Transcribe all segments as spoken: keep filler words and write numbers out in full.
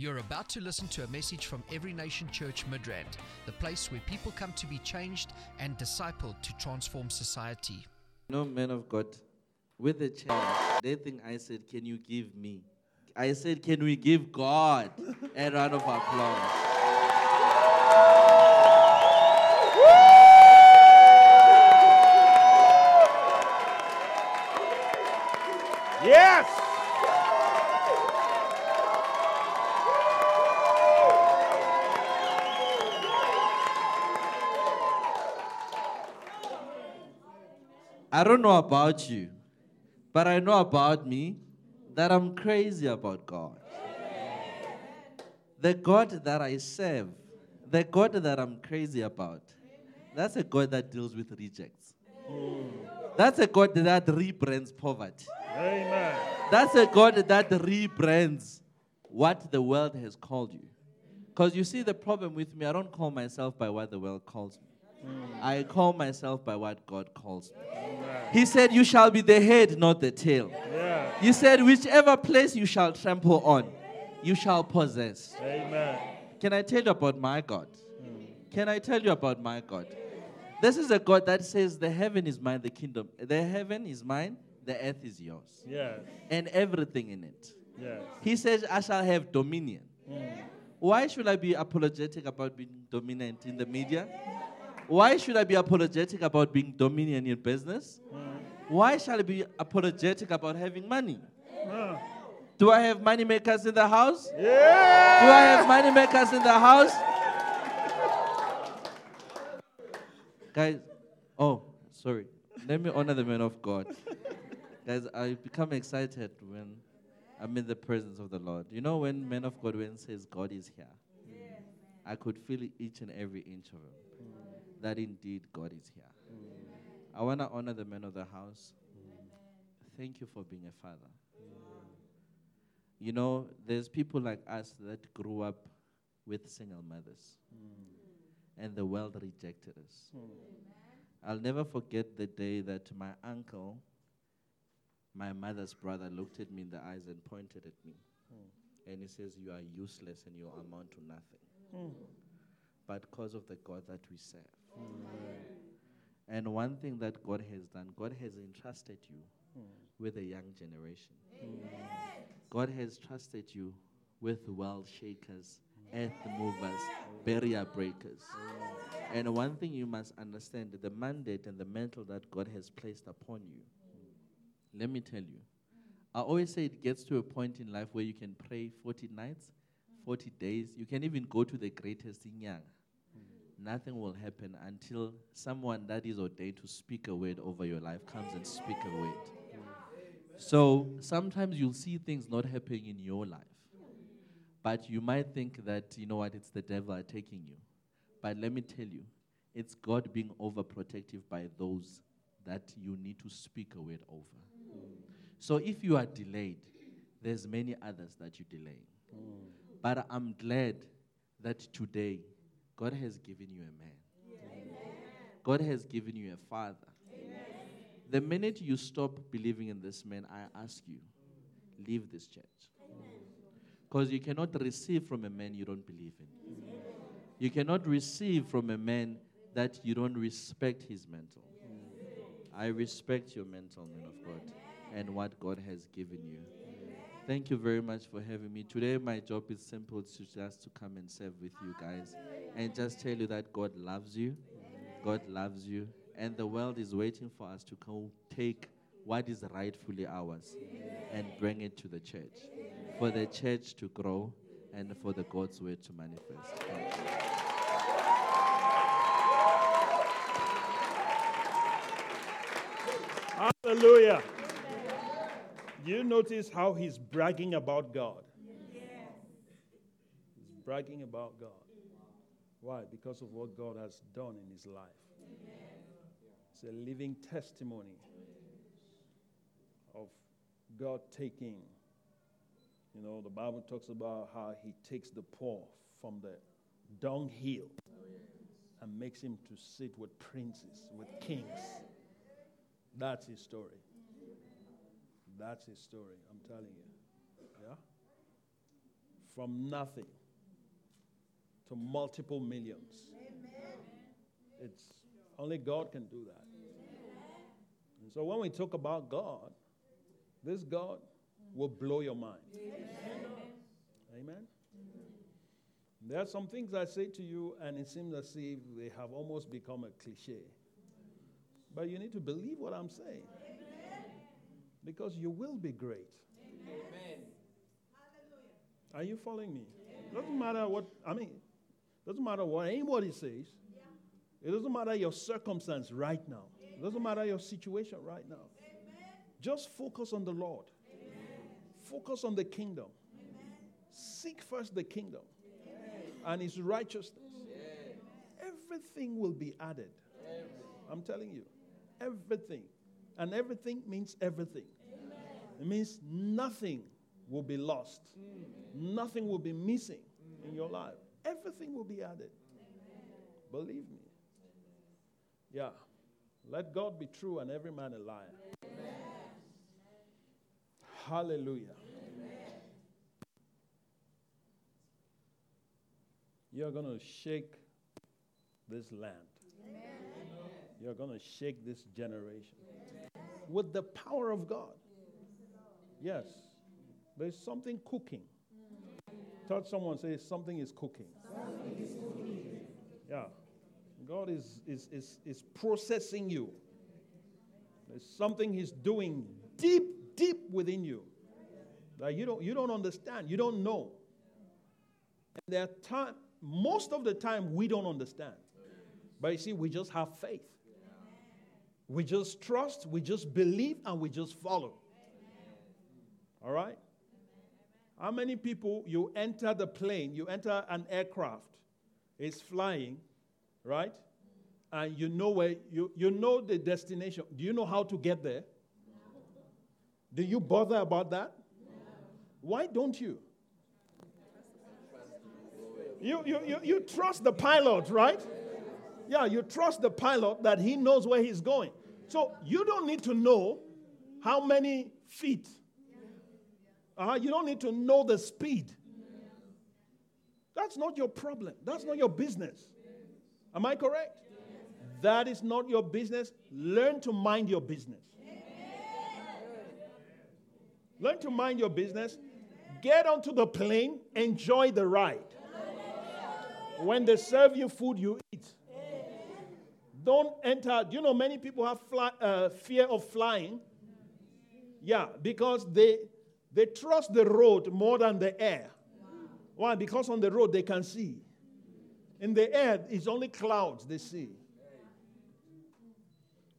You're about to listen to a message from Every Nation Church Midrand, the place where people come to be changed and discipled to transform society. No, man of God, with the challenge, they think I said, can you give me? I said, can we give God a round of applause? Yes! I don't know about you, but I know about me that I'm crazy about God. Amen. The God that I serve, the God that I'm crazy about, Amen. That's a God that deals with rejects. Amen. That's a God that rebrands poverty. Amen. That's a God that rebrands what the world has called you. Because you see the problem with me, I don't call myself by what the world calls me. Mm. I call myself by what God calls me. Amen. He said, you shall be the head, not the tail. Yeah. He said, whichever place you shall trample on, you shall possess. Amen. Can I tell you about my God? Mm. Can I tell you about my God? This is a God that says the heaven is mine, the kingdom. The heaven is mine, the earth is yours. Yes. And everything in it. Yes. He says, I shall have dominion. Mm. Why should I be apologetic about being dominant in the media? Why should I be apologetic about being dominant in business? Mm. Why shall I be apologetic about having money? Mm. Do I have money makers in the house? Yeah. Do I have money makers in the house? Guys, oh, sorry. Let me honor the man of God. Guys, I become excited when I'm in the presence of the Lord. You know when man of God when says God is here, mm. I could feel each and every inch of him, mm. that indeed God is here. Mm. I want to honor the man of the house. Mm. Thank you for being a father. Mm. You know, there's people like us that grew up with single mothers. Mm. And the world rejected us. Mm. I'll never forget the day that my uncle, my mother's brother, looked at me in the eyes and pointed at me. Mm. And he says, you are useless and you amount to nothing. Mm. But because of the God that we serve. Mm. And one thing that God has done, God has entrusted you mm. with a young generation. Mm. God has trusted you with world shakers, earth movers, barrier breakers. Mm. And one thing you must understand, the mandate and the mantle that God has placed upon you. Mm. Let me tell you, I always say it gets to a point in life where you can pray forty nights, forty days. You can even go to the greatest inyanga. Mm. Nothing will happen until someone that is ordained to speak a word over your life comes and speak a word. Mm. So sometimes you'll see things not happening in your life. But you might think that, you know what, it's the devil attacking you. But let me tell you, it's God being overprotective by those that you need to speak a word over. Mm. So if you are delayed, there's many others that you delay. Mm. But I'm glad that today, God has given you a man. Yeah. God has given you a father. Amen. The minute you stop believing in this man, I ask you, leave this church. Because you cannot receive from a man you don't believe in. Mm. You cannot receive from a man that you don't respect his mantle. Mm. I respect your mantle, man of God, and what God has given you. Amen. Thank you very much for having me. Today my job is simple, to just to come and serve with you guys and just tell you that God loves you. Amen. God loves you. And the world is waiting for us to come take what is rightfully ours, Amen. And bring it to the church. Amen. For the church to grow and for the God's word to manifest. Thank you. Hallelujah. You notice how he's bragging about God. Yes. He's bragging about God. Why? Because of what God has done in his life. Amen. It's a living testimony of God taking. You know, the Bible talks about how he takes the poor from the dunghill and makes him to sit with princes, with kings. That's his story. That's his story, I'm telling you. Yeah? from nothing to multiple millions. Amen. It's only God can do that. Amen. And so when we talk about God, this God will blow your mind. Amen. Amen. There are some things I say to you, and it seems as if they have almost become a cliche. But you need to believe what I'm saying. Amen. Because you will be great. Amen. Are you following me? Amen. Doesn't matter what, I mean, doesn't matter what anybody says. Yeah. It doesn't matter your circumstance right now. Amen. It doesn't matter your situation right now. Amen. Just focus on the Lord. Amen. Focus on the kingdom. Amen. Seek first the kingdom. And his righteousness. Yeah. Everything will be added. Everything. I'm telling you. Everything. And everything means everything. Amen. It means nothing will be lost. Amen. Nothing will be missing Amen. In your life. Everything will be added. Amen. Believe me. Yeah. Let God be true and every man a liar. Amen. Hallelujah. You're going to shake this land. Amen. You're going to shake this generation. Amen. With the power of God. Yes. There's something cooking. Touch someone, say something is cooking. Something is cooking. Yeah. God is, is, is, is processing you. There's something he's doing deep, deep within you. That you don't, you don't understand. You don't know. And there are times. Most of the time, we don't understand. But you see, we just have faith. We just trust, we just believe, and we just follow. All right? How many people, you enter the plane, you enter an aircraft, it's flying, right? And you know where, you, you know the destination. Do you know how to get there? Do you bother about that? Why don't you? You, you you you trust the pilot, right? Yeah, you trust the pilot that he knows where he's going. So you don't need to know how many feet. Uh, you don't need to know the speed. That's not your problem. That's not your business. Am I correct? That is not your business. Learn to mind your business. Learn to mind your business. Get onto the plane. Enjoy the ride. When they serve you food, you eat. Amen. Don't enter. Do you know many people have fly, uh, fear of flying? Yeah, because they they trust the road more than the air. Wow. Why? Because on the road they can see. In the air, it's only clouds they see.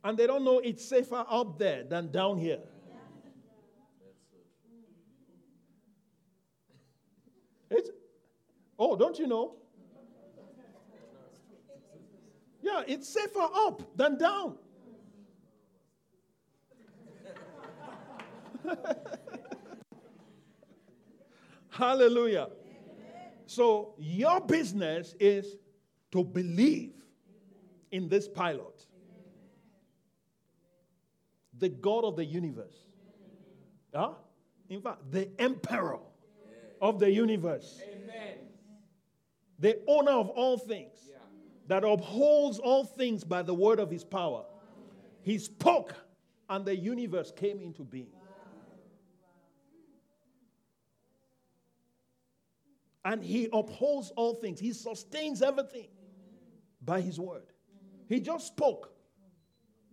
And they don't know it's safer up there than down here. It's, oh, don't you know? Yeah, it's safer up than down. Hallelujah. Amen. So your business is to believe in this pilot, the God of the universe. Huh? In fact, the emperor of the universe. Amen. The owner of all things. That upholds all things by the word of his power. He spoke, and the universe came into being. And he upholds all things. He sustains everything by his word. He just spoke,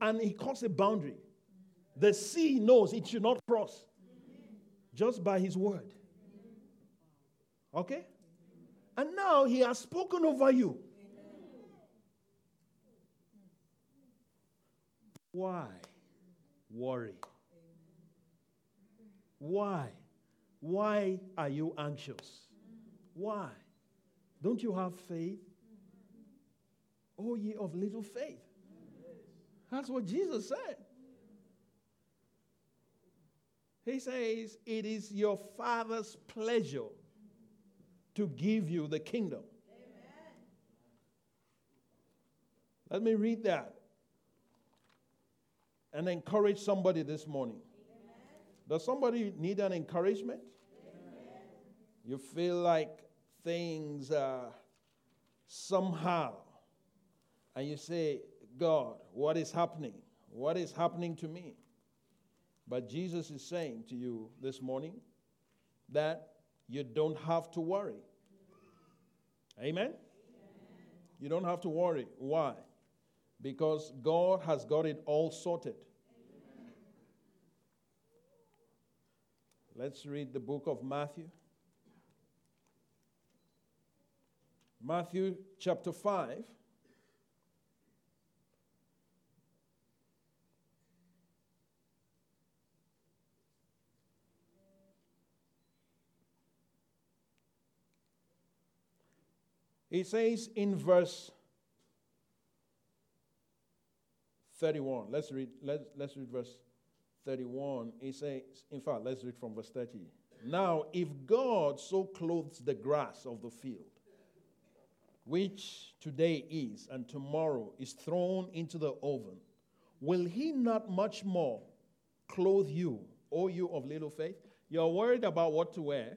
and he caused a boundary. The sea knows it should not cross, just by his word. Okay? And now he has spoken over you. Why worry? Why? Why are you anxious? Why? Don't you have faith? Oh, ye of little faith. That's what Jesus said. He says, it is your Father's pleasure to give you the kingdom. Amen. Let me read that. And encourage somebody this morning. Amen. Does somebody need an encouragement? Amen. You feel like things are somehow. And you say, God, what is happening? What is happening to me? But Jesus is saying to you this morning that you don't have to worry. Amen? Amen. You don't have to worry. Why? Because God has got it all sorted. Amen. Let's read the book of Matthew. Matthew chapter five. He says in verse thirty-one. Let's read, let's, let's read verse thirty-one. He says, in fact, let's read from verse thirty. Now, if God so clothes the grass of the field, which today is and tomorrow is thrown into the oven, will he not much more clothe you, O you of little faith? You're worried about what to wear.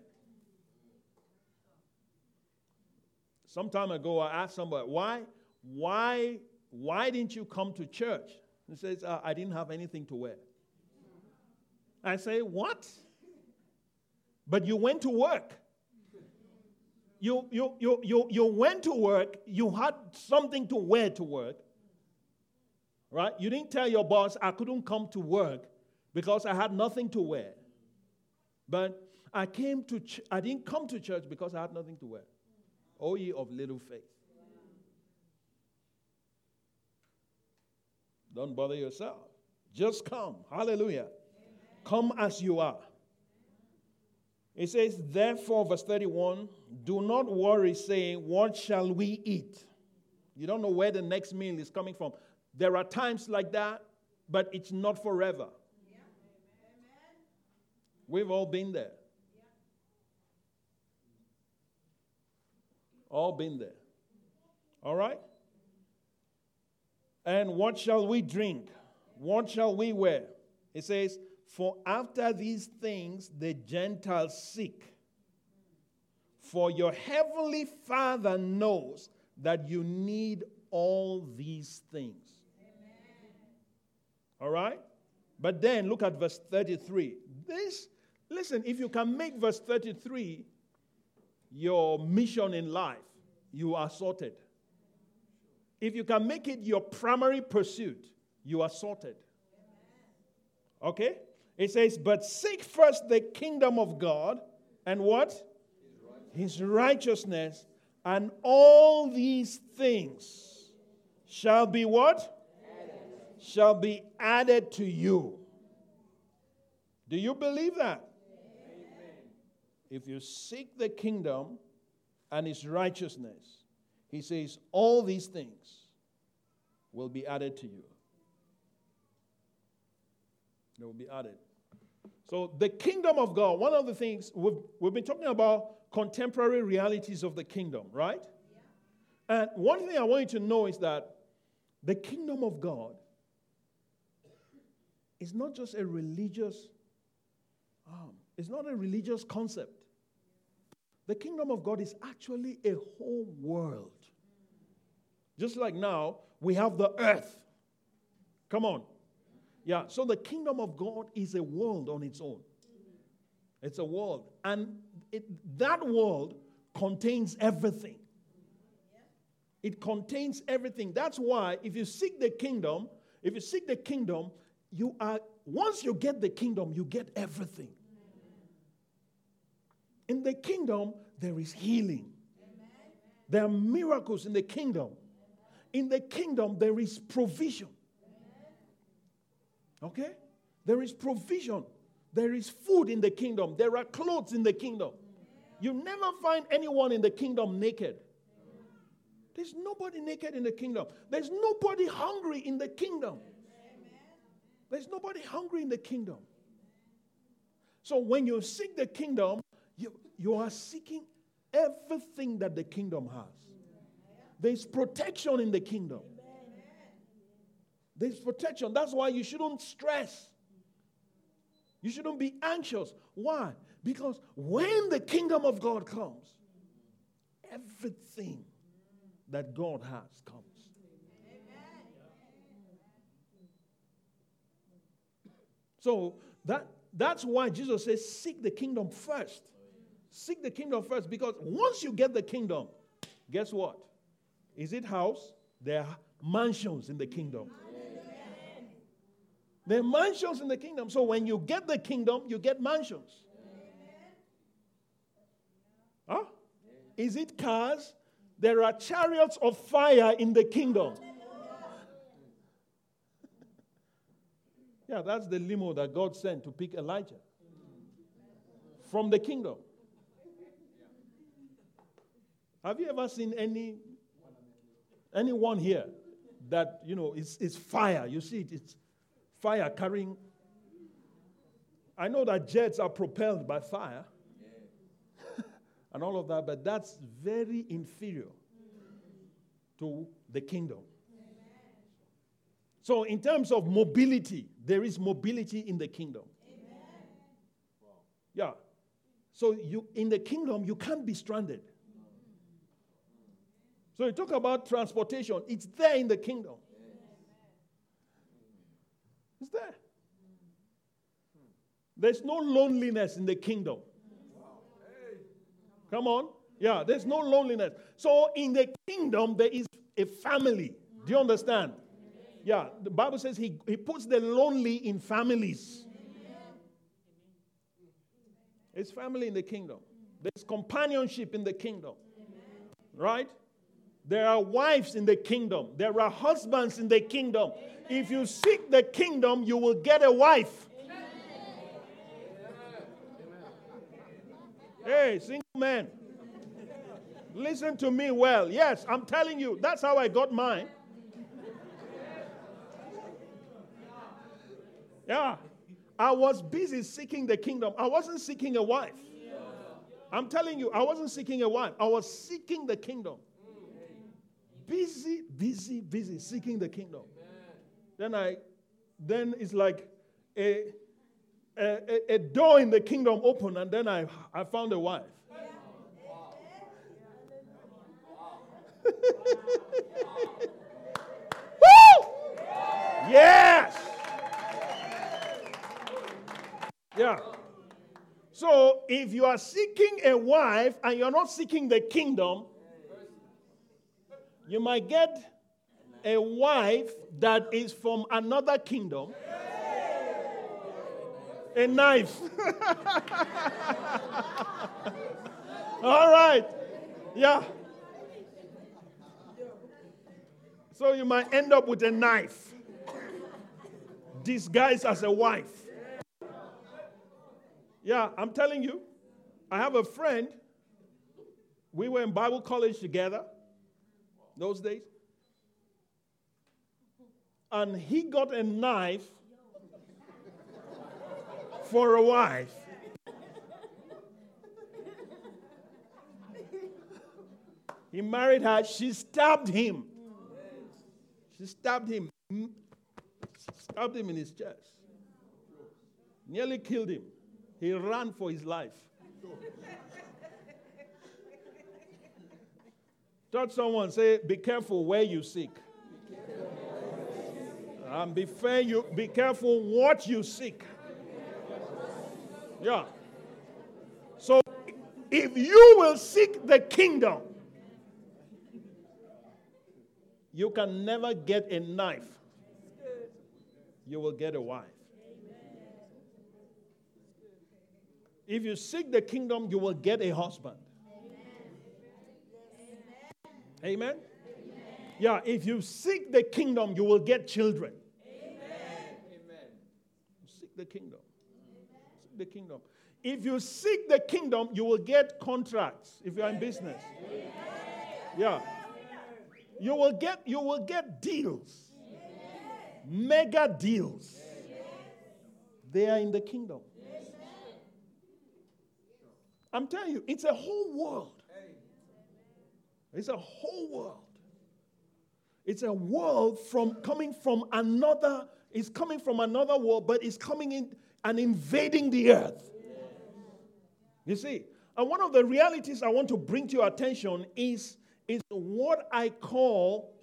Some time ago, I asked somebody, why, why, why didn't you come to church? He says, uh, I didn't have anything to wear. I say, what? But you went to work. You, you, you, you, you went to work. You had something to wear to work, right? You didn't tell your boss, I couldn't come to work because I had nothing to wear. But I came to, ch- I didn't come to church because I had nothing to wear. O ye of little faith. Don't bother yourself. Just come. Hallelujah. Amen. Come as you are. It says, therefore, verse thirty-one, do not worry, saying, what shall we eat? You don't know where the next meal is coming from. There are times like that, but it's not forever. Yeah. We've all been there. All been there. All right? And what shall we drink? What shall we wear? It says, for after these things the Gentiles seek. For your heavenly Father knows that you need all these things. Amen. All right? But then look at verse thirty-three. This, listen, if you can make verse thirty-three your mission in life, you are sorted. If you can make it your primary pursuit, you are sorted. Okay? It says, but seek first the kingdom of God and what? His righteousness. His righteousness, and all these things shall be what? Added. Shall be added to you. Do you believe that? If you seek the kingdom and its righteousness, he says, all these things will be added to you. They will be added. So the kingdom of God, one of the things, we've, we've been talking about contemporary realities of the kingdom, right? Yeah. And one thing I want you to know is that the kingdom of God is not just a religious um, it's not a religious concept. The kingdom of God is actually a whole world. Just like now, we have the earth. Come on. Yeah, so the kingdom of God is a world on its own. It's a world. And it, that world contains everything. It contains everything. That's why if you seek the kingdom, if you seek the kingdom, you are, once you get the kingdom, you get everything. In the kingdom, there is healing. Amen. There are miracles in the kingdom. Amen. In the kingdom, there is provision. Amen. Okay? There is provision. There is food in the kingdom. There are clothes in the kingdom. Amen. You never find anyone in the kingdom naked. Amen. There's nobody naked in the kingdom. There's nobody hungry in the kingdom. Amen. There's nobody hungry in the kingdom. So when you seek the kingdom, You, you are seeking everything that the kingdom has. There's protection in the kingdom. There's protection. That's why you shouldn't stress. You shouldn't be anxious. Why? Because when the kingdom of God comes, everything that God has comes. Amen. So that that's why Jesus says, seek the kingdom first. Seek the kingdom first, because once you get the kingdom, guess what? Is it house? There are mansions in the kingdom. Amen. There are mansions in the kingdom. So when you get the kingdom, you get mansions. Huh? Is it cars? There are chariots of fire in the kingdom. Yeah, that's the limo that God sent to pick Elijah from the kingdom. Have you ever seen any anyone here that, you know, it's, it's fire? You see it, it's fire carrying. I know that jets are propelled by fire. And all of that, but that's very inferior to the kingdom. Amen. So in terms of mobility, there is mobility in the kingdom. Amen. Yeah. So you in the kingdom, you can't be stranded. So you talk about transportation. It's there in the kingdom. It's there. There's no loneliness in the kingdom. Come on. Yeah, there's no loneliness. So in the kingdom, there is a family. Do you understand? Yeah, the Bible says he, he puts the lonely in families. It's family in the kingdom. There's companionship in the kingdom. Right? There are wives in the kingdom. There are husbands in the kingdom. If you seek the kingdom, you will get a wife. Hey, single man, listen to me well. Yes, I'm telling you, that's how I got mine. Yeah, I was busy seeking the kingdom. I wasn't seeking a wife. I'm telling you, I wasn't seeking a wife. I was seeking the kingdom. Busy, busy, busy seeking the kingdom. Then I, then it's like a... A, a, a door in the kingdom opened, and then I, I found a wife. Woo! Yes! Yeah. So, if you are seeking a wife and you're not seeking the kingdom, you might get a wife that is from another kingdom. A knife. All right. Yeah. So you might end up with a knife disguised as a wife. Yeah, I'm telling you. I have a friend. We were in Bible college together those days. And he got a knife for a wife. He married her. She stabbed him. She stabbed him. She stabbed him in his chest. Nearly killed him. He ran for his life. Touch someone, say, be careful where you seek. And be fair, you be careful what you seek. Yeah. So, if you will seek the kingdom, you can never get a knife. You will get a wife. If you seek the kingdom, you will get a husband. Amen? Yeah, if you seek the kingdom, you will get children. Amen. Seek the kingdom. The kingdom. If you seek the kingdom, you will get contracts if you are in business. Yeah. You will get you will get deals. Mega deals. They are in the kingdom. I'm telling you, it's a whole world. It's a whole world. It's a world from coming from another, it's coming from another world, but it's coming in and invading the earth. You see, and one of the realities I want to bring to your attention is, is what I call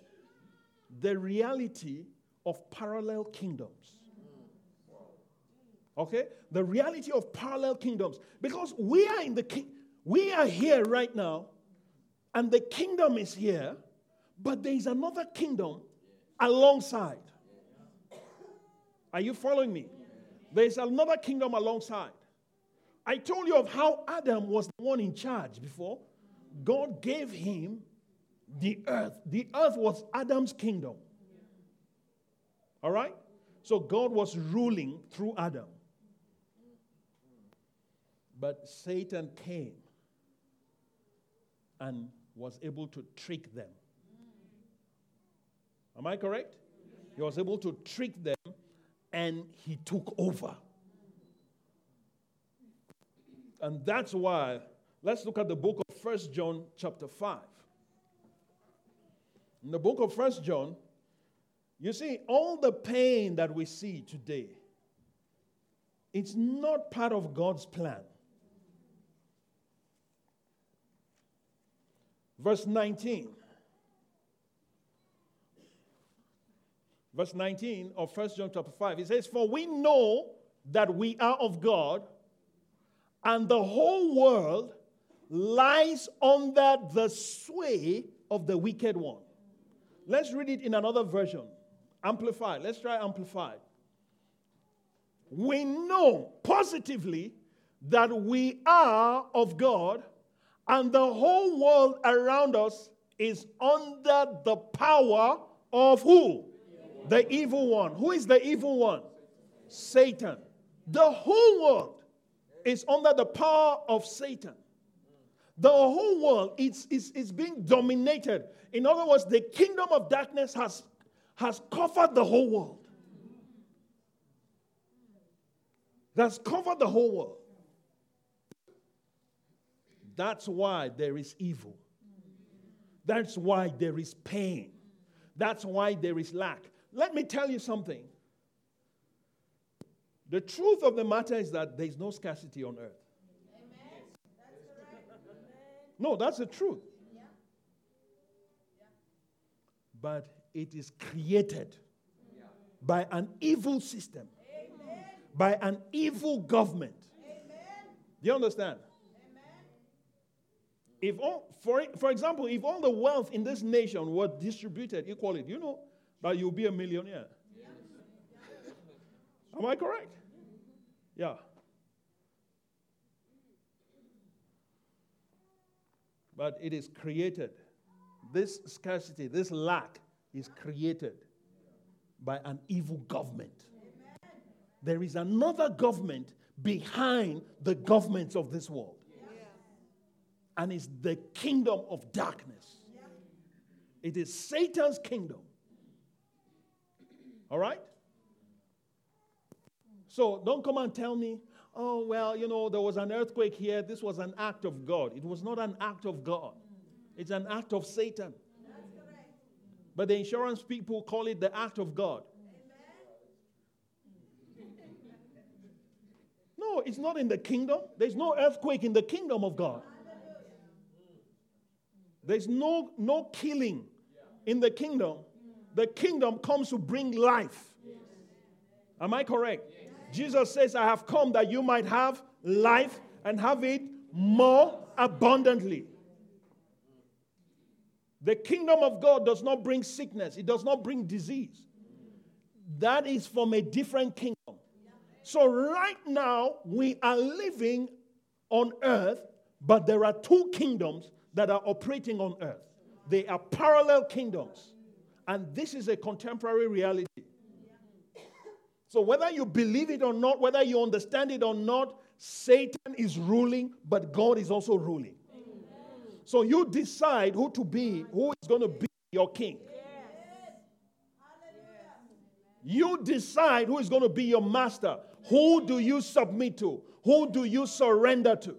the reality of parallel kingdoms. Okay? The reality of parallel kingdoms. Because we are in the ki- we are here right now, and the kingdom is here, but there is another kingdom alongside. Are you following me? There is another kingdom alongside. I told you of how Adam was the one in charge before. God gave him the earth. The earth was Adam's kingdom. All right? So God was ruling through Adam. But Satan came and was able to trick them. Am I correct? He was able to trick them, and he took over. And that's why, let's look at the book of First John chapter five. In the book of First John, you see, all the pain that we see today, it's not part of God's plan. Verse nineteen. Verse nineteen of First John chapter five. It says, "For we know that we are of God, and the whole world lies under the sway of the wicked one." Let's read it in another version. Amplified. Let's try amplified. "We know positively that we are of God, and the whole world around us is under the power of who? The evil one." Who is the evil one? Satan. The whole world is under the power of Satan. The whole world is, is, is being dominated. In other words, the kingdom of darkness has, has covered the whole world. That's covered the whole world. That's why there is evil. That's why there is pain. That's why there is lack. Let me tell you something. The truth of the matter is that there is no scarcity on earth. Amen. That's right. No, that's the truth. Yeah. Yeah. But it is created yeah. by an evil system, Amen. by an evil government. Amen. Do you understand? Amen. If all, for for example, if all the wealth in this nation were distributed equally, you know that you'll be a millionaire. Am I correct? Yeah. But it is created. This scarcity, this lack is created by an evil government. Amen. There is another government behind the governments of this world. Yeah. And it's the kingdom of darkness. Yeah. It is Satan's kingdom. All right? So don't come and tell me, oh, well, you know, there was an earthquake here. This was an act of God. It was not an act of God. It's an act of Satan. That's correct. But the insurance people call it the act of God. Amen. No, it's not in the kingdom. There's no earthquake in the kingdom of God. There's no, no killing in the kingdom. The kingdom comes to bring life. Am I correct? Yes. Jesus says, "I have come that you might have life and have it more abundantly." The kingdom of God does not bring sickness. It does not bring disease. That is from a different kingdom. So right now, we are living on earth, but there are two kingdoms that are operating on earth. They are parallel kingdoms. And this is a contemporary reality. So whether you believe it or not, whether you understand it or not, Satan is ruling, but God is also ruling. Amen. So you decide who to be, who is going to be your king. Yes. You decide who is going to be your master. Who do you submit to? Who do you surrender to?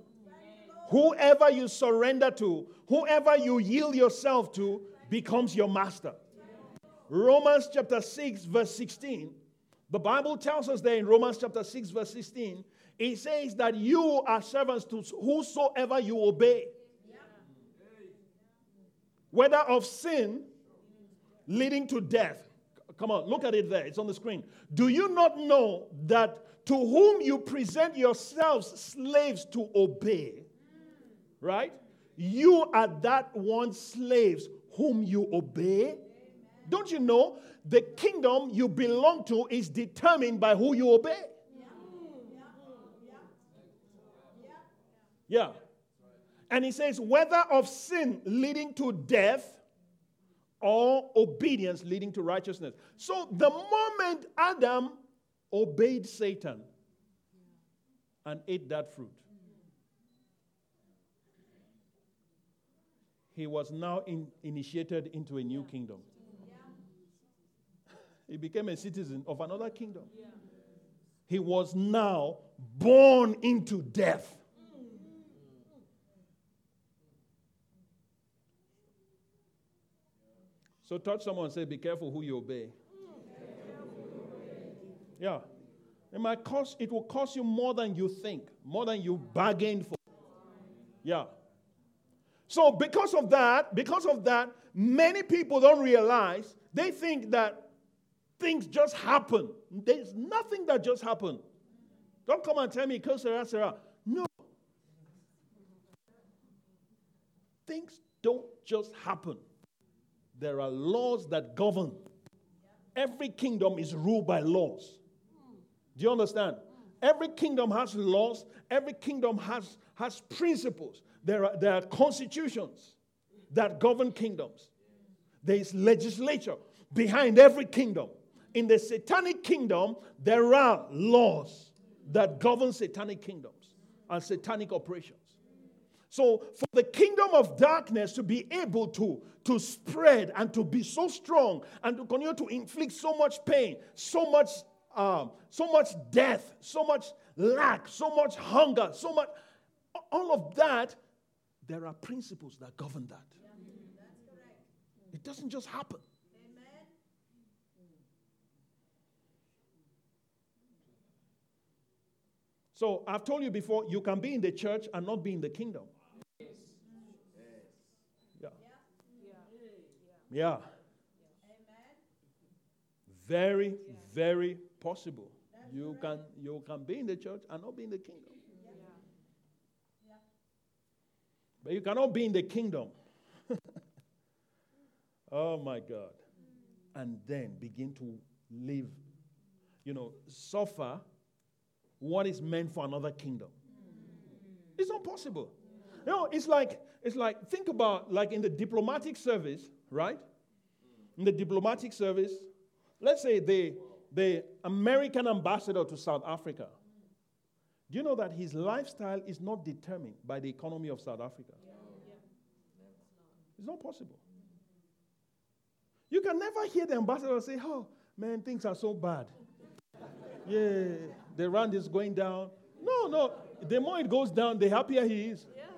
Whoever you surrender to, whoever you yield yourself to, becomes your master. Romans chapter six, verse sixteen. The Bible tells us there in Romans chapter six, verse sixteen, It says that you are servants to whosoever you obey. Yeah. Whether of sin leading to death. Come on, look at it there. It's on the screen. Do you not know that to whom you present yourselves slaves to obey, right? You are that one slaves whom you obey. Amen. Don't you know the kingdom you belong to is determined by who you obey? Yeah. Yeah. Yeah. Yeah. And he says, whether of sin leading to death or obedience leading to righteousness. So the moment Adam obeyed Satan and ate that fruit, he was now in, initiated into a new yeah. kingdom. Yeah. He became a citizen of another kingdom. Yeah. He was now born into death. Mm. So touch someone and say, be careful who you obey. Yeah. It might cost, it will cost you more than you think, more than you bargained for. Yeah. So because of that, because of that, many people don't realize, they think that things just happen. There's nothing that just happened. Don't come and tell me, Sarah, Sarah. No. Things don't just happen. There are laws that govern. Every kingdom is ruled by laws. Do you understand? Every kingdom has laws. Every kingdom has, has principles. There are, there are constitutions that govern kingdoms. There is legislature behind every kingdom. In the satanic kingdom, there are laws that govern satanic kingdoms and satanic operations. So for the kingdom of darkness to be able to, to spread and to be so strong and to continue to inflict so much pain, so much Um, so much death, so much lack, so much hunger, so much, all of that, there are principles that govern that. Yeah, that's correct. It doesn't just happen. Amen. So I've told you before, you can be in the church and not be in the kingdom. Yes. Yeah. Yeah. Yeah. Amen. Very, very possible. That's you right. can you can be in the church and not be in the kingdom. Yeah. Yeah. But you cannot be in the kingdom. Oh my God. And then begin to live, you know, suffer what is meant for another kingdom. It's not possible. You know, it's like it's like think about like in the diplomatic service, right? In the diplomatic service, let's say the, the American ambassador to South Africa. Do you know that his lifestyle is not determined by the economy of South Africa? Yeah. Yeah. It's not possible. You can never hear the ambassador say, oh, man, things are so bad. Yeah, the rand is going down. No, no, the more it goes down, the happier he is. Yeah.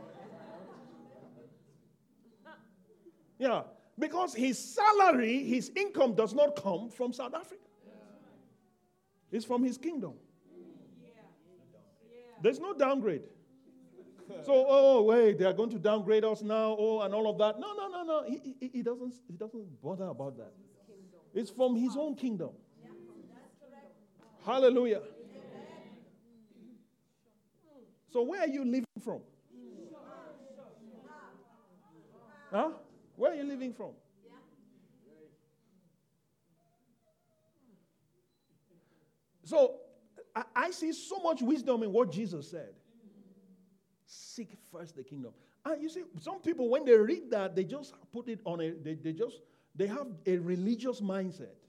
Yeah. Because his salary, his income does not come from South Africa. Yeah. It's from his kingdom. Yeah. Yeah. There's no downgrade. So, oh, wait, they are going to downgrade us now, oh, and all of that. No, no, no, no. He, he, he, doesn't, he doesn't bother about that. It's from his own kingdom. Yeah. Hallelujah. Amen. So where are you living from? Huh? Where are you living from? Yeah. So, I, I see so much wisdom in what Jesus said. Seek first the kingdom. And you see, some people, when they read that, they just put it on a, they, they just, they have a religious mindset.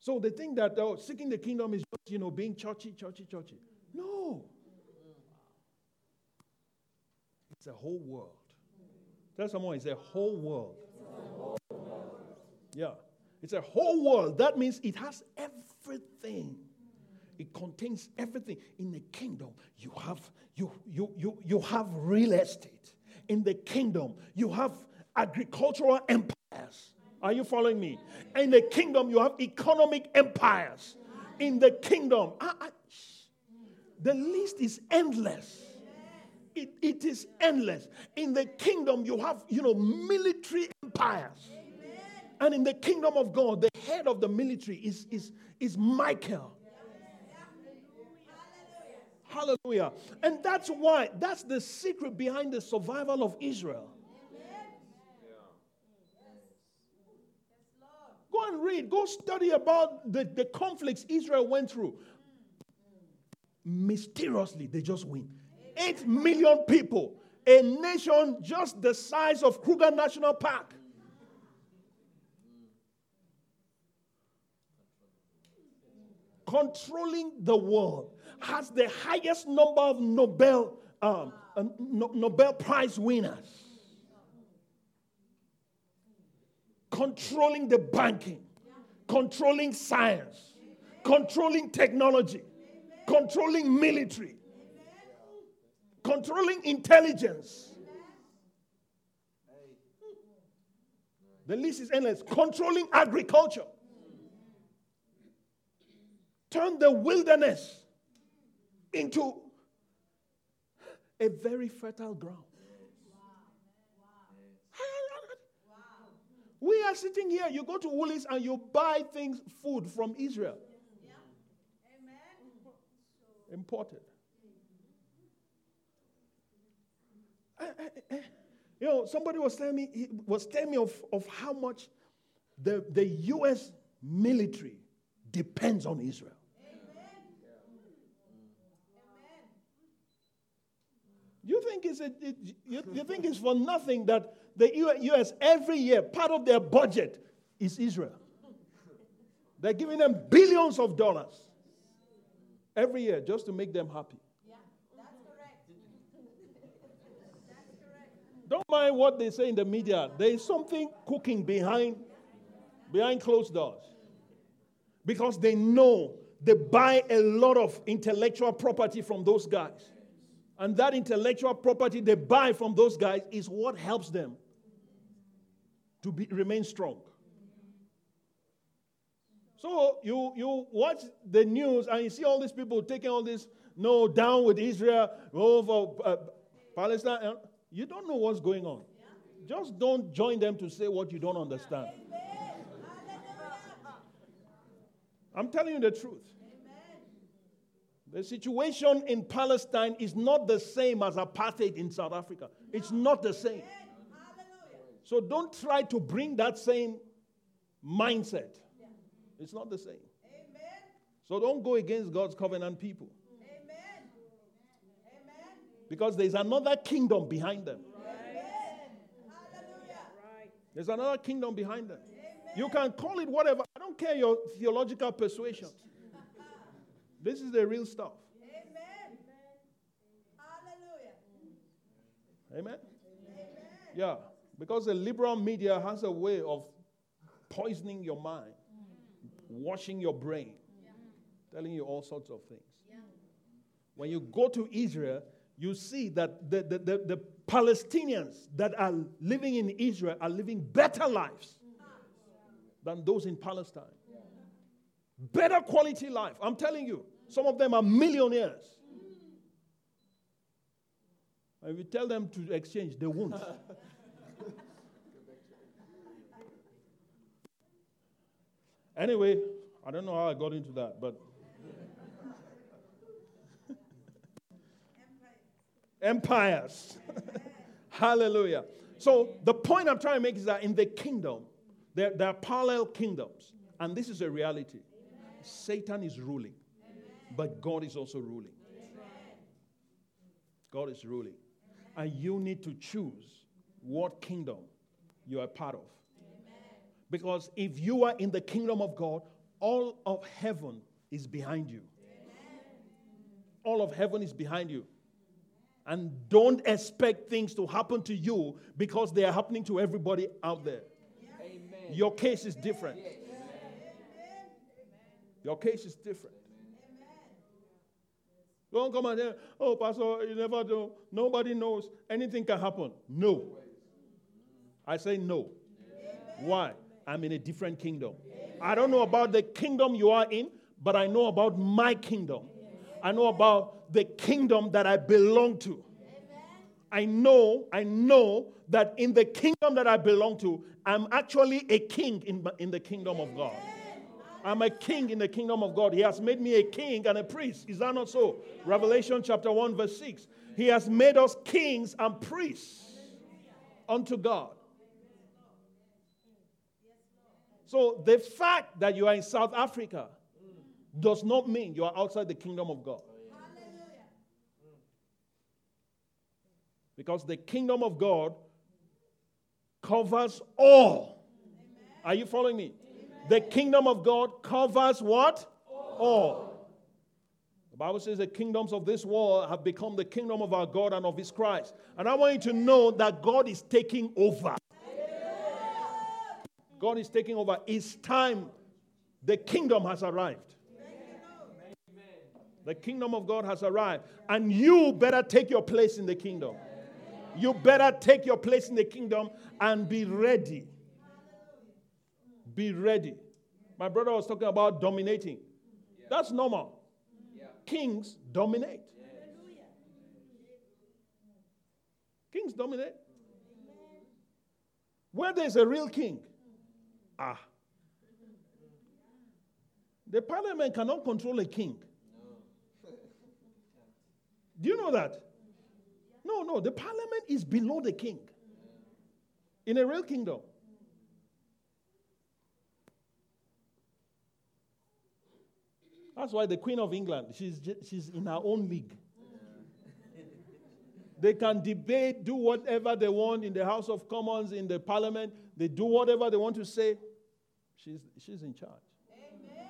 So, they think that oh, seeking the kingdom is just, you know, being churchy, churchy, churchy. No. It's a whole world. Tell someone it's a whole world. Yeah. It's a whole world. That means it has everything. It contains everything. In the kingdom, you have you you you you have real estate. In the kingdom, you have agricultural empires. Are you following me? In the kingdom, you have economic empires. In the kingdom, I, I, The list is endless. It, it is endless. In the kingdom, you have, you know, military empires. Amen. And in the kingdom of God, the head of the military is, is, is Michael. Hallelujah. Hallelujah. And that's why, that's the secret behind the survival of Israel. Go and read. Go study about the, the conflicts Israel went through. Mysteriously, they just win. Eight million people. A nation just the size of Kruger National Park. Controlling the world. Has the highest number of Nobel, um, uh, no- Nobel Prize winners. Controlling the banking, controlling science, controlling technology, controlling military, controlling intelligence. The list is endless. Controlling agriculture. Turn the wilderness into a very fertile ground. We are sitting here. You go to Woolies and you buy things, food from Israel. Yeah. Amen. Imported. I, I, I, you know, somebody was telling me was telling me of, of how much the, the U S military depends on Israel. Amen. You think it's a, it, you, you think it's for nothing that the U S every year, part of their budget is Israel. They're giving them billions of dollars every year just to make them happy. Yeah, that's correct. That's correct. Don't mind what they say in the media. There is something cooking behind, behind closed doors. Because they know they buy a lot of intellectual property from those guys. And that intellectual property they buy from those guys is what helps them to be, remain strong. So you you watch the news and you see all these people taking all this, no, down with Israel, over uh, Palestine. You don't know what's going on. Just don't join them to say what you don't understand. I'm telling you the truth. The situation in Palestine is not the same as apartheid in South Africa. It's not the same. So don't try to bring that same mindset. It's not the same. So don't go against God's covenant people. Because there's another kingdom behind them. There's another kingdom behind them. You can call it whatever. I don't care your theological persuasions. This is the real stuff. Amen. Hallelujah. Amen? Amen. Yeah, because the liberal media has a way of poisoning your mind, washing your brain, yeah. telling you all sorts of things. Yeah. When you go to Israel, you see that the, the, the, the Palestinians that are living in Israel are living better lives than those in Palestine. Better quality life. I'm telling you, some of them are millionaires. And if you tell them to exchange, they won't. Anyway, I don't know how I got into that, but empires. Hallelujah. So the point I'm trying to make is that in the kingdom, there, there are parallel kingdoms, and this is a reality. Satan is ruling, Amen. But God is also ruling. Amen. God is ruling. Amen. And you need to choose what kingdom you are part of. Amen. Because if you are in the kingdom of God, all of heaven is behind you. Amen. All of heaven is behind you. And don't expect things to happen to you because they are happening to everybody out there. Amen. Your case is different. Yes. Your case is different. Amen. Don't come and say, oh, Pastor, you never know. Nobody knows. Anything can happen. No. I say no. Amen. Why? I'm in a different kingdom. Amen. I don't know about the kingdom you are in, but I know about my kingdom. Amen. I know about the kingdom that I belong to. Amen. I know, I know that in the kingdom that I belong to, I'm actually a king in, in the kingdom of God. I'm a king in the kingdom of God. He has made me a king and a priest. Is that not so? Amen. Revelation chapter one verse six. He has made us kings and priests unto God. So the fact that you are in South Africa does not mean you are outside the kingdom of God. Because the kingdom of God covers all. Are you following me? The kingdom of God covers what? All. all. The Bible says the kingdoms of this world have become the kingdom of our God and of his Christ. And I want you to know that God is taking over. God is taking over. It's time. The kingdom has arrived. Amen. The kingdom of God has arrived. And you better take your place in the kingdom. You better take your place in the kingdom and be ready. Be ready. My brother was talking about dominating. Yeah. That's normal. Yeah. Kings dominate. Yeah. Kings dominate. Yeah. Where there's a real king, ah, the parliament cannot control a king. No. Do you know that? No, no. The parliament is below the king. In a real kingdom. That's why the Queen of England, she's just, she's in her own league. Yeah. They can debate, do whatever they want in the House of Commons, in the Parliament. They do whatever they want to say. She's she's in charge. Amen.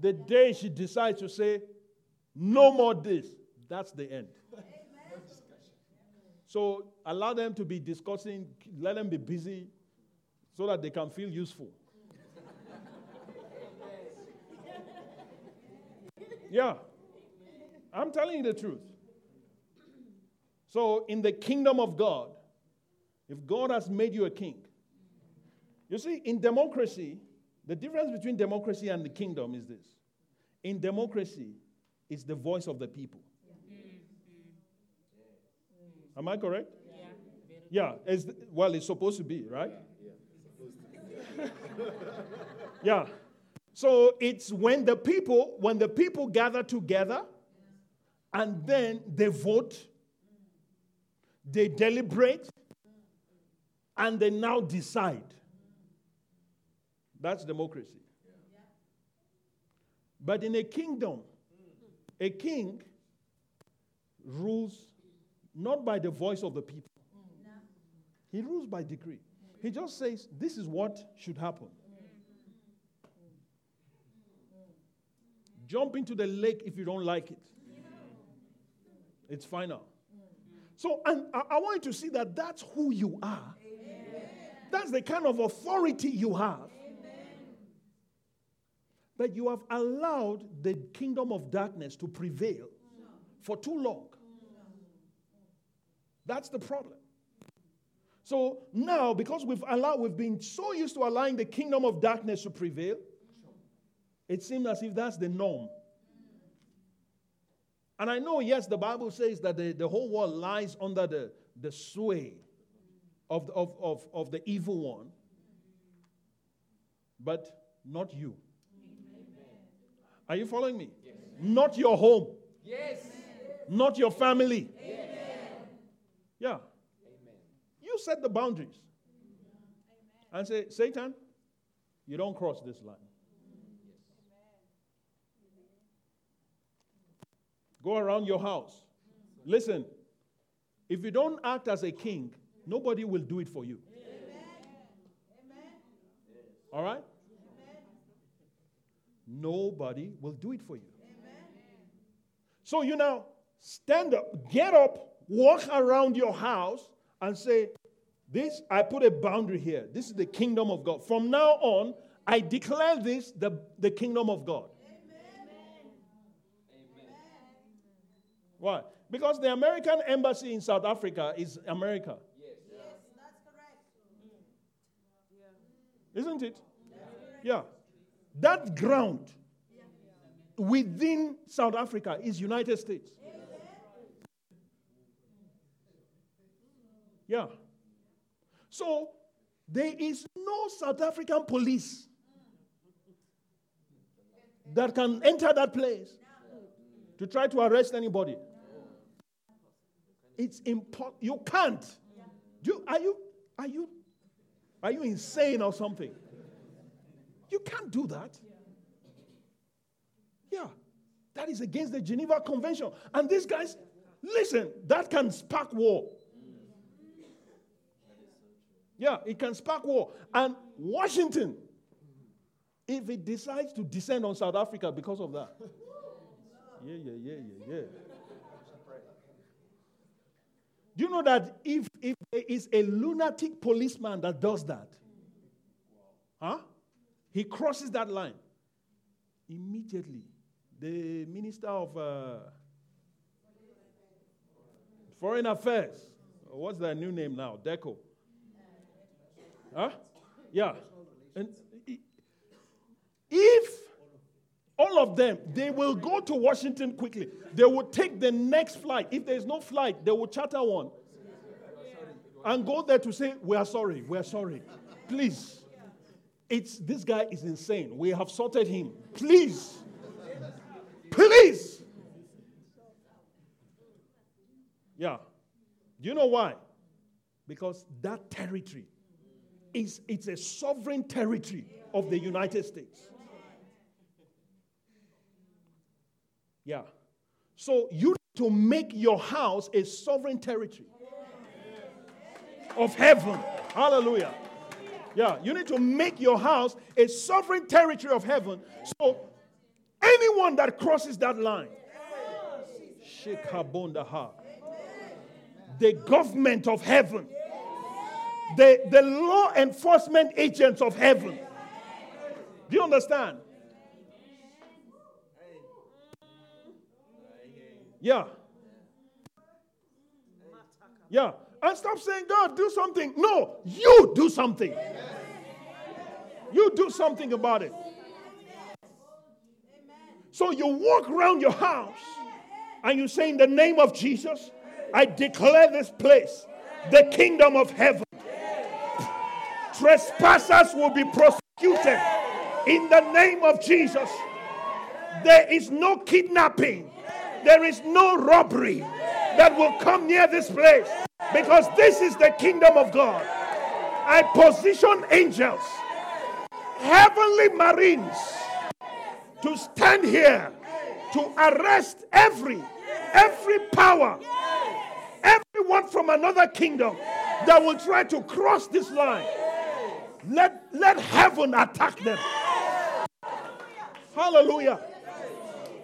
The day she decides to say, no more this, that's the end. Amen. So allow them to be discussing, let them be busy so that they can feel useful. Yeah, I'm telling you the truth. So in the kingdom of God, if God has made you a king, you see, in democracy, the difference between democracy and the kingdom is this. In democracy, it's the voice of the people. Mm-hmm. Am I correct? Yeah. Yeah, it's, well, it's supposed to be, right? Yeah. Yeah. So it's when the people, when the people gather together and then they vote, they deliberate, and they now decide. That's democracy. But in a kingdom, a king rules not by the voice of the people. He rules by decree. He just says, this is what should happen. Jump into the lake if you don't like it. It's final. So, and I, I want you to see that that's who you are. Amen. That's the kind of authority you have. Amen. But you have allowed the kingdom of darkness to prevail for too long. That's the problem. So now, because we've allowed, we've been so used to allowing the kingdom of darkness to prevail, it seems as if that's the norm. And I know, yes, the Bible says that the, the whole world lies under the, the sway of the, of, of, of the evil one. But not you. Amen. Are you following me? Yes. Not your home. Yes. Not your family. Amen. Yeah. Amen. You set the boundaries. Amen. And say, Satan, you don't cross this line. Go around your house. Listen, if you don't act as a king, nobody will do it for you. Amen. All right? Amen. Nobody will do it for you. Amen. So you now stand up, get up, walk around your house and say, this, I put a boundary here. This is the kingdom of God. From now on, I declare this the, the kingdom of God. Why? Because the American embassy in South Africa is America. Yes, yes that's correct. Isn't it? Yeah. yeah. That ground within South Africa is United States. Yeah. So there is no South African police that can enter that place to try to arrest anybody. It's impo- You can't. Do, are you are you are you insane or something? You can't do that. Yeah. That is against the Geneva Convention. And these guys, listen, that can spark war. Yeah, it can spark war. And Washington, if it decides to descend on South Africa because of that. Yeah, yeah, yeah, yeah, yeah. Do you know that if, if there is a lunatic policeman that does that, huh? He crosses that line. Immediately, the Minister of uh, Foreign Affairs, what's their new name now? Deco. Huh? Yeah. And if all of them, they will go to Washington quickly. They will take the next flight. If there is no flight, they will charter one and go there to say, we are sorry, we are sorry. Please. It's, this guy is insane. We have sorted him. Please. Please. Yeah. Do you know why? Because that territory is it's a sovereign territory of the United States. Yeah. So you need to make your house a sovereign territory of heaven. Hallelujah. Yeah. You need to make your house a sovereign territory of heaven. So anyone that crosses that line, the government of heaven, the, the law enforcement agents of heaven. Do you understand? Yeah. Yeah. And stop saying, God, do something. No, you do something. You do something about it. So you walk around your house and you say, in the name of Jesus, I declare this place the kingdom of heaven. Trespassers will be prosecuted in the name of Jesus. There is no kidnapping. There is no robbery that will come near this place, because this is the kingdom of God. I position angels, heavenly marines, to stand here to arrest every, every power, everyone from another kingdom that will try to cross this line. Let, let heaven attack them. Hallelujah.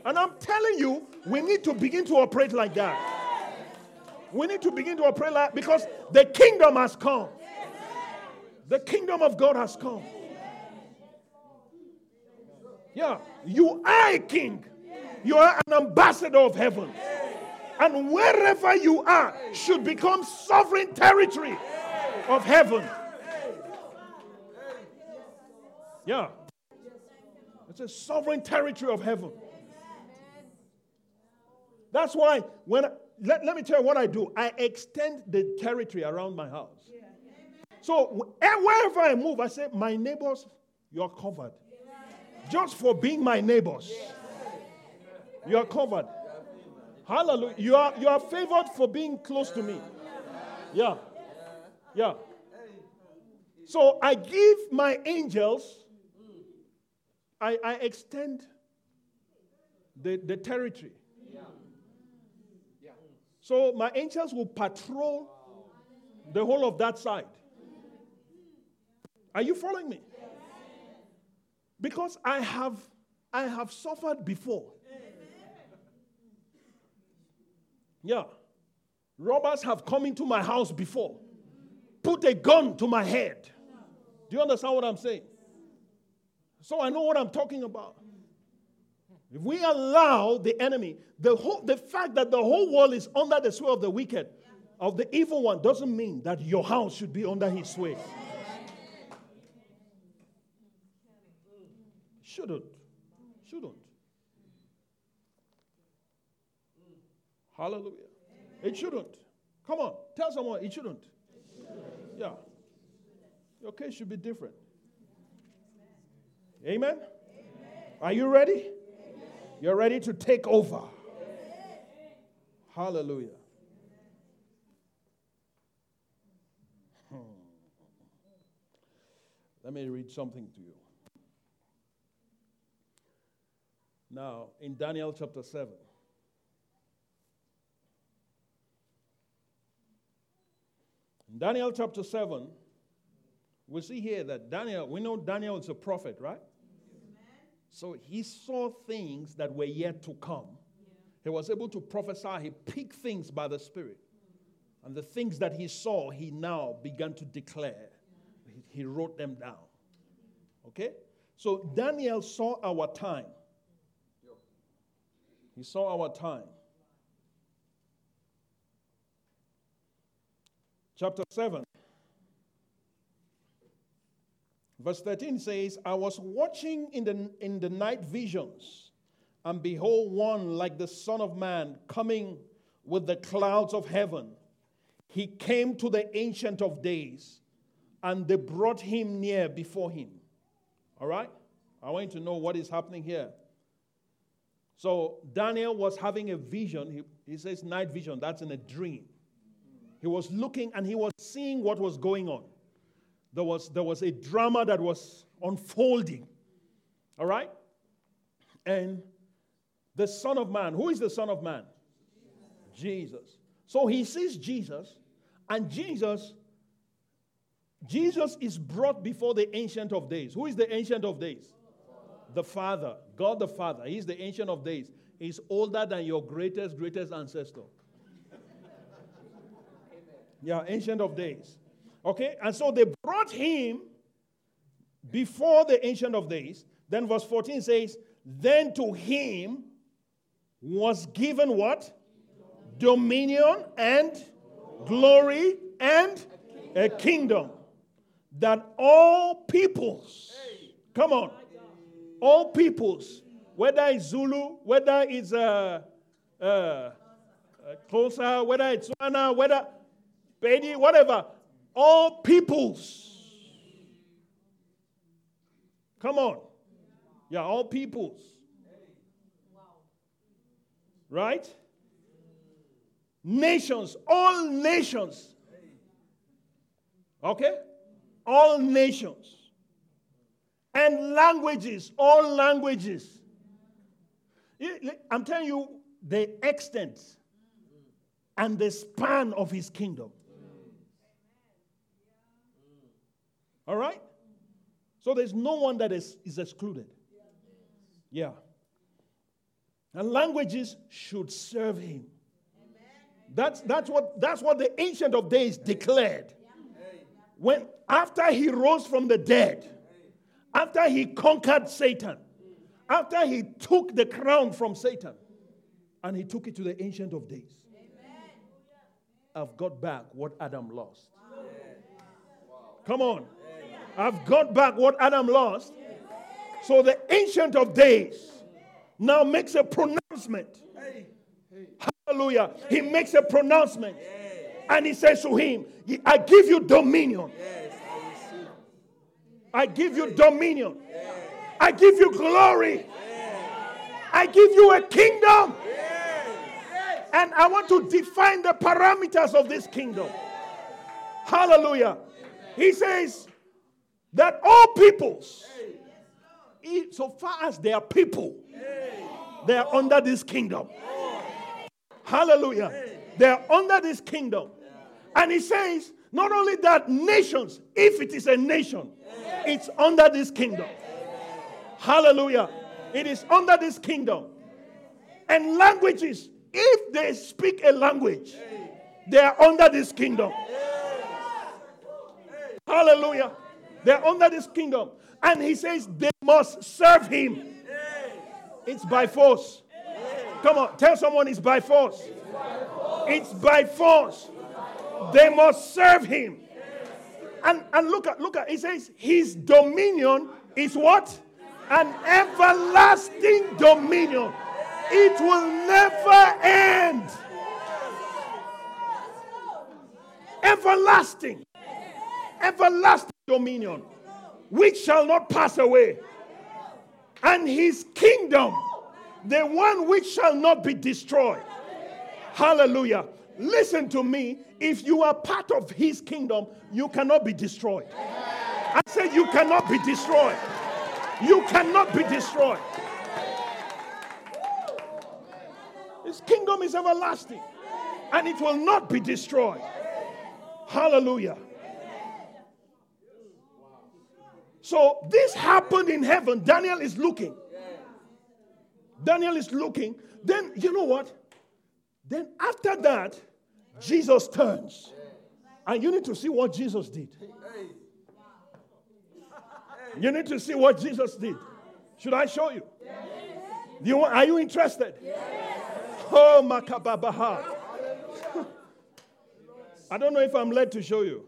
And I'm telling you, we need to begin to operate like that. We need to begin to operate like that, because the kingdom has come. The kingdom of God has come. Yeah, you are a king. You are an ambassador of heaven. And wherever you are should become sovereign territory of heaven. Yeah. It's a sovereign territory of heaven. That's why when I, let, let me tell you what I do. I extend the territory around my house. Yeah. So wherever I move, I say, my neighbors, you are covered. Yeah. Just for being my neighbors. Yeah. You are covered. Yeah. Hallelujah. You are you are favored for being close to me. Yeah. Yeah. So I give my angels, I, I extend the, the territory. So my angels will patrol the whole of that side. Are you following me? Because I have I have suffered before. Yeah. Robbers have come into my house before. Put a gun to my head. Do you understand what I'm saying? So I know what I'm talking about. If we allow the enemy, the whole, the fact that the whole world is under the sway of the wicked, of the evil one, doesn't mean that your house should be under his sway. Shouldn't. Shouldn't. Hallelujah. Amen. It shouldn't. Come on, tell someone it shouldn't. It shouldn't. Yeah. Your case should be different. Amen? Amen. Are you ready? Amen. You're ready to take over. Amen. Hallelujah. Hmm. Let me read something to you. Now, in Daniel chapter seven. In Daniel chapter seven, we see here that Daniel, we know Daniel is a prophet, right? Amen. So he saw things that were yet to come. Yeah. He was able to prophesy. He picked things by the Spirit. Mm-hmm. And the things that he saw, he now began to declare. Yeah. He, he wrote them down. Okay? So Daniel saw our time. He saw our time. Chapter seven. Verse thirteen says, I was watching in the, in the night visions, and behold, one like the Son of Man coming with the clouds of heaven. He came to the Ancient of Days, and they brought him near before him. All right? I want you to know what is happening here. So Daniel was having a vision. He, he says night vision. That's in a dream. He was looking, and he was seeing what was going on. There was, there was a drama that was unfolding. All right? And the Son of Man. Who is the Son of Man? Jesus. Jesus. So he sees Jesus, and Jesus, Jesus is brought before the Ancient of Days. Who is the Ancient of Days? The Father. God the Father. He's the Ancient of Days. He's older than your greatest, greatest ancestor. Yeah, Ancient of Days. Okay, and so they brought him before the Ancient of Days. Then verse fourteen says, then to him was given what? Dominion and glory and a kingdom that all peoples, come on, all peoples, whether it's Zulu, whether it's uh, uh, Xhosa, whether it's Swana, whether Pedi, whatever, all peoples. Come on. Yeah, all peoples. Right? Nations, all nations. Okay? All nations. And languages, all languages. I'm telling you the extent and the span of his kingdom. All right? So there's no one that is, is excluded. Yeah. And languages should serve him. That's, that's, what, that's what the Ancient of Days declared. When, after he rose from the dead, after he conquered Satan, after he took the crown from Satan, and he took it to the Ancient of Days. I've got back what Adam lost. Come on. I've got back what Adam lost. So the Ancient of Days now makes a pronouncement. Hallelujah. He makes a pronouncement. And he says to him, I give you dominion. I give you dominion. I give you glory. I give you a kingdom. And I want to define the parameters of this kingdom. Hallelujah. He says, that all peoples, so far as they are people, they are under this kingdom. Hallelujah. They are under this kingdom. And he says, not only that, nations, if it is a nation, it's under this kingdom. Hallelujah. It is under this kingdom. And languages, if they speak a language, they are under this kingdom. Hallelujah. They're under this kingdom. And he says they must serve him. It's by force. Come on, tell someone it's by force. It's by force. They must serve him. And, and look at, look at, he says his dominion is what? An everlasting dominion. It will never end. Everlasting. Everlasting dominion, which shall not pass away. And his kingdom, the one which shall not be destroyed. Hallelujah. Listen to me. If you are part of his kingdom, you cannot be destroyed. I said you cannot be destroyed. You cannot be destroyed. His kingdom is everlasting, and it will not be destroyed. Hallelujah. So this happened in heaven. Daniel is looking. Daniel is looking. Then, you know what? Then after that, Jesus turns. And you need to see what Jesus did. You need to see what Jesus did. Should I show you? Do you want, are you interested? Oh, Makababaha. I don't know if I'm led to show you.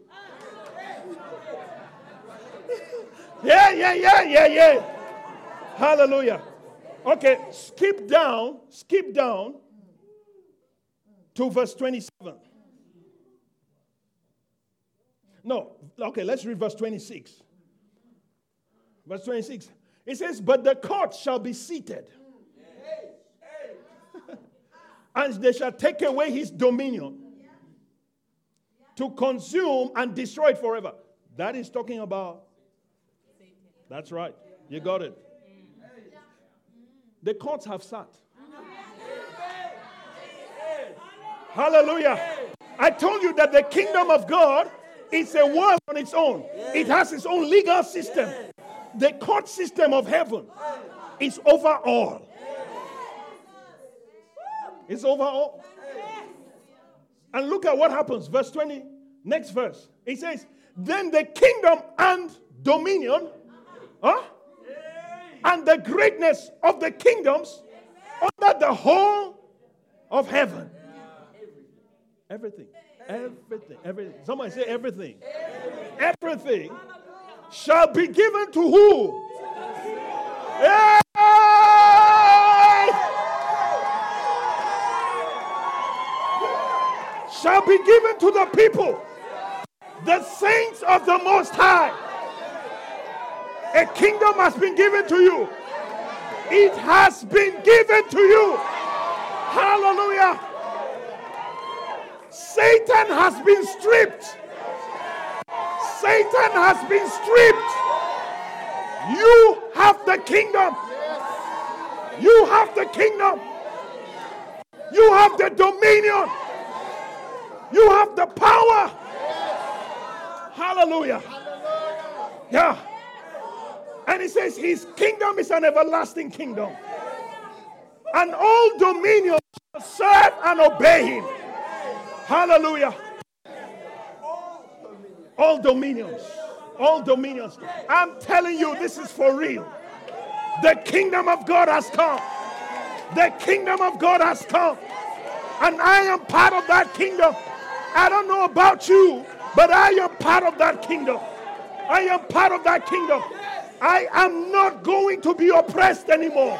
Yeah, yeah, yeah, yeah, yeah. Hallelujah. Okay, skip down, skip down to verse twenty-seven. No, okay, let's read verse twenty-six. Verse twenty-six. It says, but the court shall be seated. And they shall take away his dominion to consume and destroy it forever. That is talking about. That's right. You got it. The courts have sat. Hallelujah. I told you that the kingdom of God is a world on its own. It has its own legal system. The court system of heaven is over all. It's over all. And look at what happens. Verse twenty, next verse. It says, then the kingdom and dominion, huh? and the greatness of the kingdoms under the whole of heaven. Everything. Everything. Everything. Somebody say everything. Everything shall be given to who? Hey! Shall be given to the people, the saints of the Most High. A kingdom has been given to you. It has been given to you. Hallelujah. Satan has been stripped. Satan has been stripped. You have the kingdom. You have the kingdom. You have the dominion. You have the power. Hallelujah. Yeah. And he says his kingdom is an everlasting kingdom. And all dominions shall serve and obey him. Hallelujah. All dominions. All dominions. I'm telling you, this is for real. The kingdom of God has come. The kingdom of God has come. And I am part of that kingdom. I don't know about you, but I am part of that kingdom. I am part of that kingdom. I am not going to be oppressed anymore.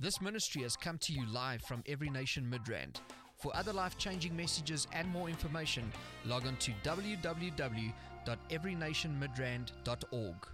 This ministry has come to you live from Every Nation Midrand. For other life-changing messages and more information, log on to w w w dot every nation midrand dot org.